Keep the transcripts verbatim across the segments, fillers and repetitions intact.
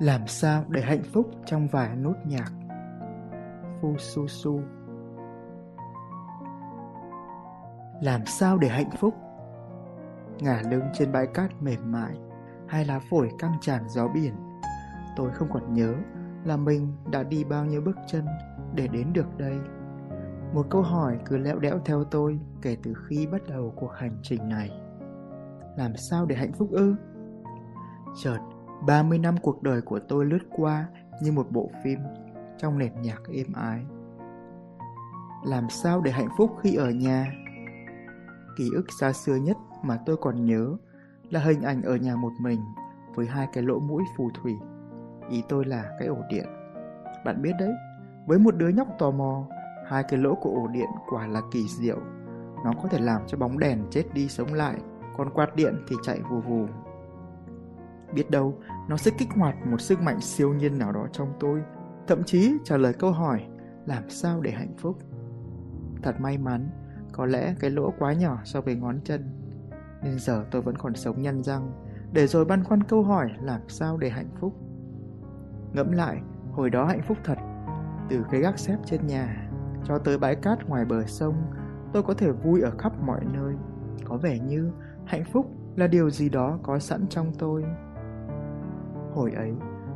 Làm sao để hạnh phúc trong vài nốt nhạc? Fususu. Làm sao để hạnh phúc? Ngả lưng trên bãi cát mềm mại, hai lá phổi căng tràn gió biển. Tôi không còn nhớ là mình đã đi bao nhiêu bước chân để đến được đây. Một câu hỏi cứ lẽo đẽo theo tôi kể từ khi bắt đầu cuộc hành trình này. Làm sao để hạnh phúc ư? Chợt, ba mươi năm cuộc đời của tôi lướt qua như một bộ phim trong nền nhạc êm ái. Làm sao để hạnh phúc khi ở nhà? Ký ức xa xưa nhất mà tôi còn nhớ là hình ảnh ở nhà một mình với hai cái lỗ mũi phù thủy. Ý tôi là cái ổ điện. Bạn biết đấy, với một đứa nhóc tò mò, hai cái lỗ của ổ điện quả là kỳ diệu. Nó có thể làm cho bóng đèn chết đi sống lại, còn quạt điện thì chạy vù vù. Biết đâu, nó sẽ kích hoạt một sức mạnh siêu nhiên nào đó trong tôi, thậm chí trả lời câu hỏi làm sao để hạnh phúc. Thật may mắn, có lẽ cái lỗ quá nhỏ so với ngón chân, nên giờ tôi vẫn còn sống nhăn răng, để rồi băn khoăn câu hỏi làm sao để hạnh phúc. Ngẫm lại, hồi đó hạnh phúc thật. Từ cái gác xếp trên nhà cho tới bãi cát ngoài bờ sông, tôi có thể vui ở khắp mọi nơi. Có vẻ như hạnh phúc là điều gì đó có sẵn trong tôi. Hồi ấy,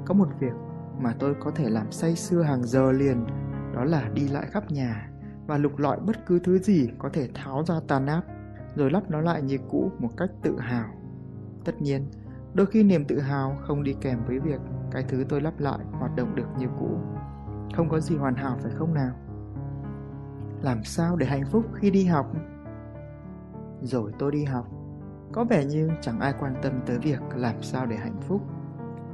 có một việc mà tôi có thể làm say sưa hàng giờ liền, đó là đi lại khắp nhà và lục lọi bất cứ thứ gì có thể tháo ra tàn áp, rồi lắp nó lại như cũ một cách tự hào. Tất nhiên, đôi khi niềm tự hào không đi kèm với việc cái thứ tôi lắp lại hoạt động được như cũ. Không có gì hoàn hảo phải không nào? Làm sao để hạnh phúc khi đi học? Rồi tôi đi học. Có vẻ như chẳng ai quan tâm tới việc làm sao để hạnh phúc.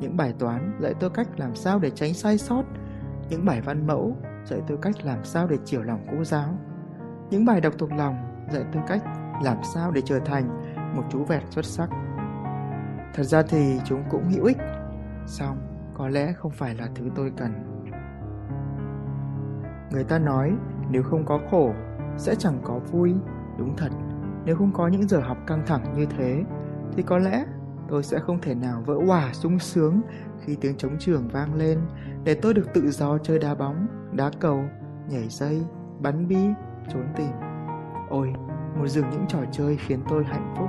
Những bài toán dạy tôi cách làm sao để tránh sai sót. Những bài văn mẫu dạy tôi cách làm sao để chiều lòng cô giáo. Những bài đọc thuộc lòng dạy tôi cách làm sao để trở thành một chú vẹt xuất sắc. Thật ra thì chúng cũng hữu ích, song có lẽ không phải là thứ tôi cần. Người ta nói nếu không có khổ sẽ chẳng có vui. Đúng thật, nếu không có những giờ học căng thẳng như thế thì có lẽ tôi sẽ không thể nào vỡ òa sung sướng khi tiếng trống trường vang lên để tôi được tự do chơi đá bóng, đá cầu, nhảy dây, bắn bi, trốn tìm. Ôi, một rừng những trò chơi khiến tôi hạnh phúc.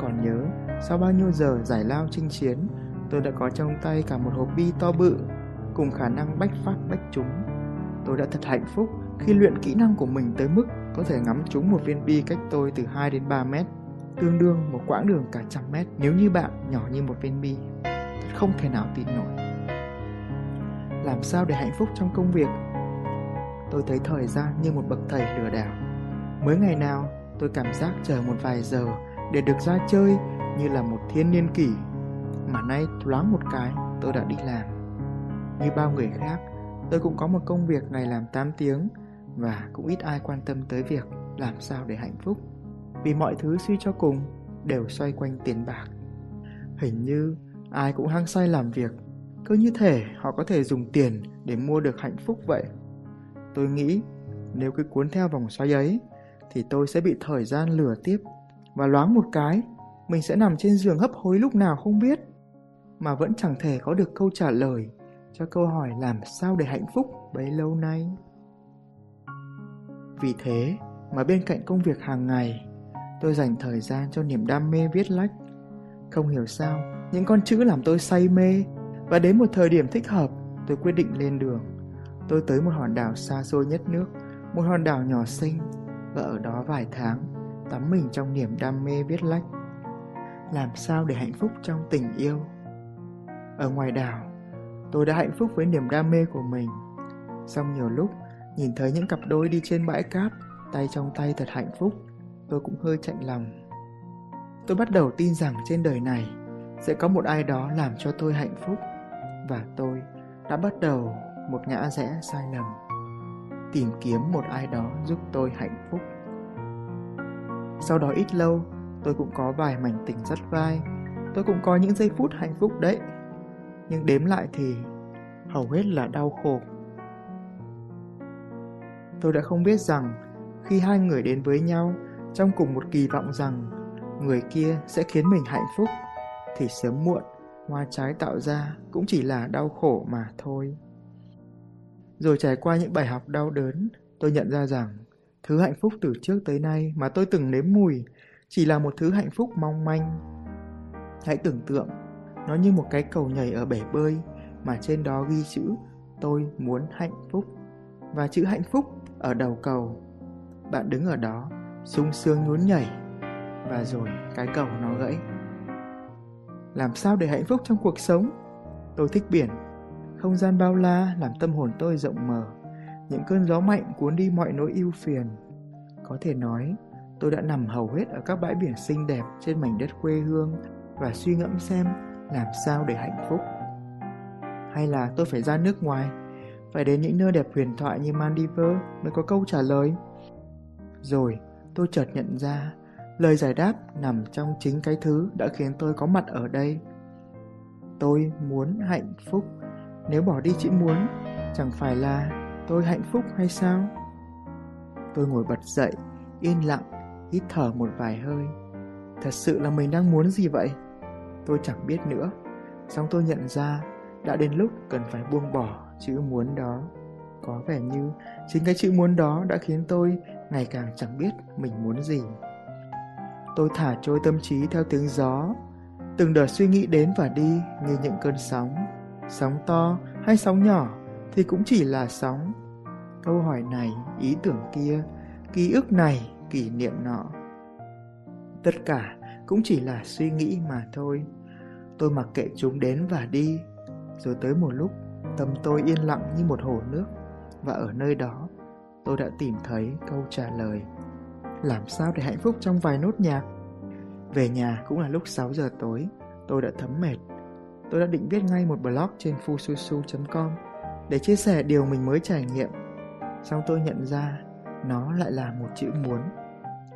Còn nhớ, sau bao nhiêu giờ giải lao chinh chiến, tôi đã có trong tay cả một hộp bi to bự cùng khả năng bách phát bách trúng. Tôi đã thật hạnh phúc khi luyện kỹ năng của mình tới mức có thể ngắm trúng một viên bi cách tôi từ hai đến ba mét, tương đương một quãng đường cả trăm mét nếu như bạn nhỏ như một viên bi. Thật không thể nào tin nổi. Làm sao để hạnh phúc trong công việc? Tôi thấy thời gian như một bậc thầy lừa đảo. Mới ngày nào tôi cảm giác chờ một vài giờ để được ra chơi như là một thiên niên kỷ, mà nay thoáng một cái tôi đã đi làm. Như bao người khác, tôi cũng có một công việc ngày làm tám tiếng, và cũng ít ai quan tâm tới việc làm sao để hạnh phúc, vì mọi thứ suy cho cùng đều xoay quanh tiền bạc. Hình như ai cũng hăng say làm việc, cứ như thể họ có thể dùng tiền để mua được hạnh phúc vậy. Tôi nghĩ nếu cứ cuốn theo vòng xoáy ấy thì tôi sẽ bị thời gian lừa tiếp, và loáng một cái mình sẽ nằm trên giường hấp hối lúc nào không biết, mà vẫn chẳng thể có được câu trả lời cho câu hỏi làm sao để hạnh phúc bấy lâu nay. Vì thế mà bên cạnh công việc hàng ngày, tôi dành thời gian cho niềm đam mê viết lách. Không hiểu sao, những con chữ làm tôi say mê, và đến một thời điểm thích hợp, tôi quyết định lên đường. Tôi tới một hòn đảo xa xôi nhất nước, một hòn đảo nhỏ xinh, và ở đó vài tháng, tắm mình trong niềm đam mê viết lách. Làm sao để hạnh phúc trong tình yêu? Ở ngoài đảo, tôi đã hạnh phúc với niềm đam mê của mình. Song nhiều lúc, nhìn thấy những cặp đôi đi trên bãi cát, tay trong tay thật hạnh phúc, tôi cũng hơi chạnh lòng. Tôi bắt đầu tin rằng trên đời này sẽ có một ai đó làm cho tôi hạnh phúc, và tôi đã bắt đầu một ngã rẽ sai lầm, tìm kiếm một ai đó giúp tôi hạnh phúc. Sau đó ít lâu, tôi cũng có vài mảnh tình dắt vai, tôi cũng có những giây phút hạnh phúc đấy, nhưng đếm lại thì hầu hết là đau khổ. Tôi đã không biết rằng khi hai người đến với nhau trong cùng một kỳ vọng rằng người kia sẽ khiến mình hạnh phúc, thì sớm muộn hoa trái tạo ra cũng chỉ là đau khổ mà thôi. Rồi trải qua những bài học đau đớn, tôi nhận ra rằng thứ hạnh phúc từ trước tới nay mà tôi từng nếm mùi chỉ là một thứ hạnh phúc mong manh. Hãy tưởng tượng, nó như một cái cầu nhảy ở bể bơi mà trên đó ghi chữ tôi muốn hạnh phúc và chữ hạnh phúc ở đầu cầu. Bạn đứng ở đó, sung sướng nhún nhảy và rồi cái cầu nó gãy. Làm sao để hạnh phúc trong cuộc sống? Tôi thích biển, không gian bao la làm tâm hồn tôi rộng mở. Những cơn gió mạnh cuốn đi mọi nỗi ưu phiền. Có thể nói, tôi đã nằm hầu hết ở các bãi biển xinh đẹp trên mảnh đất quê hương và suy ngẫm xem làm sao để hạnh phúc. Hay là tôi phải ra nước ngoài, phải đến những nơi đẹp huyền thoại như Maldives mới có câu trả lời. Rồi tôi chợt nhận ra, lời giải đáp nằm trong chính cái thứ đã khiến tôi có mặt ở đây. Tôi muốn hạnh phúc. Nếu bỏ đi chữ muốn, chẳng phải là tôi hạnh phúc hay sao? Tôi ngồi bật dậy, yên lặng, hít thở một vài hơi. Thật sự là mình đang muốn gì vậy? Tôi chẳng biết nữa. Song tôi nhận ra đã đến lúc cần phải buông bỏ chữ muốn đó. Có vẻ như chính cái chữ muốn đó đã khiến tôi ngày càng chẳng biết mình muốn gì. Tôi thả trôi tâm trí theo tiếng gió. Từng đợt suy nghĩ đến và đi như những cơn sóng. Sóng to hay sóng nhỏ thì cũng chỉ là sóng. Câu hỏi này, ý tưởng kia, ký ức này, kỷ niệm nọ, tất cả cũng chỉ là suy nghĩ mà thôi. Tôi mặc kệ chúng đến và đi. Rồi tới một lúc, tâm tôi yên lặng như một hồ nước. Và ở nơi đó, tôi đã tìm thấy câu trả lời. Làm sao để hạnh phúc trong vài nốt nhạc. Về nhà cũng là lúc sáu giờ tối. Tôi đã thấm mệt. Tôi đã định viết ngay một blog trên Fususu chấm com để chia sẻ điều mình mới trải nghiệm. Xong tôi nhận ra nó lại là một chữ muốn.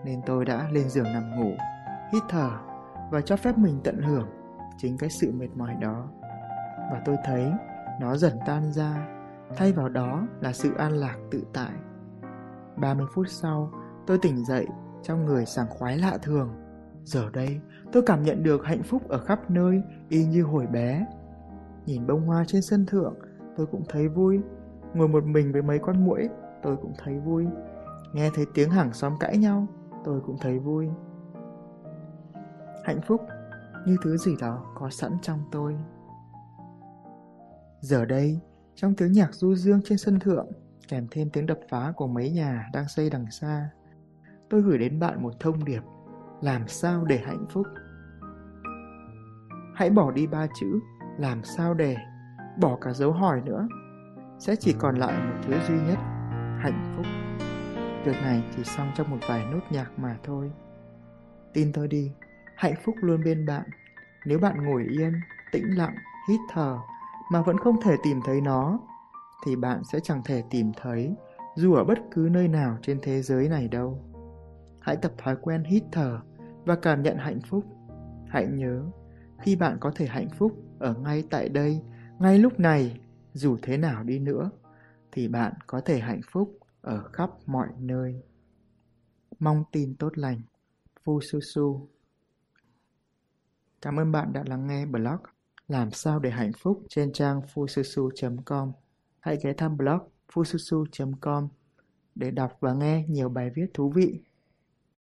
Nên tôi đã lên giường nằm ngủ, hít thở và cho phép mình tận hưởng chính cái sự mệt mỏi đó. Và tôi thấy nó dần tan ra, thay vào đó là sự an lạc tự tại. ba mươi phút sau, tôi tỉnh dậy trong người sảng khoái lạ thường. Giờ đây, tôi cảm nhận được hạnh phúc ở khắp nơi y như hồi bé. Nhìn bông hoa trên sân thượng, tôi cũng thấy vui. Ngồi một mình với mấy con muỗi, tôi cũng thấy vui. Nghe thấy tiếng hàng xóm cãi nhau, tôi cũng thấy vui. Hạnh phúc như thứ gì đó có sẵn trong tôi. Giờ đây, trong tiếng nhạc du dương trên sân thượng, kèm thêm tiếng đập phá của mấy nhà đang xây đằng xa, tôi gửi đến bạn một thông điệp: làm sao để hạnh phúc. Hãy bỏ đi ba chữ làm sao để, bỏ cả dấu hỏi nữa. Sẽ chỉ còn lại một thứ duy nhất: hạnh phúc. Việc này chỉ xong trong một vài nốt nhạc mà thôi. Tin tôi đi, hạnh phúc luôn bên bạn. Nếu bạn ngồi yên, tĩnh lặng, hít thở mà vẫn không thể tìm thấy nó, thì bạn sẽ chẳng thể tìm thấy dù ở bất cứ nơi nào trên thế giới này đâu. Hãy tập thói quen hít thở và cảm nhận hạnh phúc. Hãy nhớ, khi bạn có thể hạnh phúc ở ngay tại đây, ngay lúc này, dù thế nào đi nữa, thì bạn có thể hạnh phúc ở khắp mọi nơi. Mong tin tốt lành. Fususu. Cảm ơn bạn đã lắng nghe blog Làm sao để hạnh phúc trên trang Fususu chấm com. Hãy ghé thăm blog Fususu chấm com để đọc và nghe nhiều bài viết thú vị.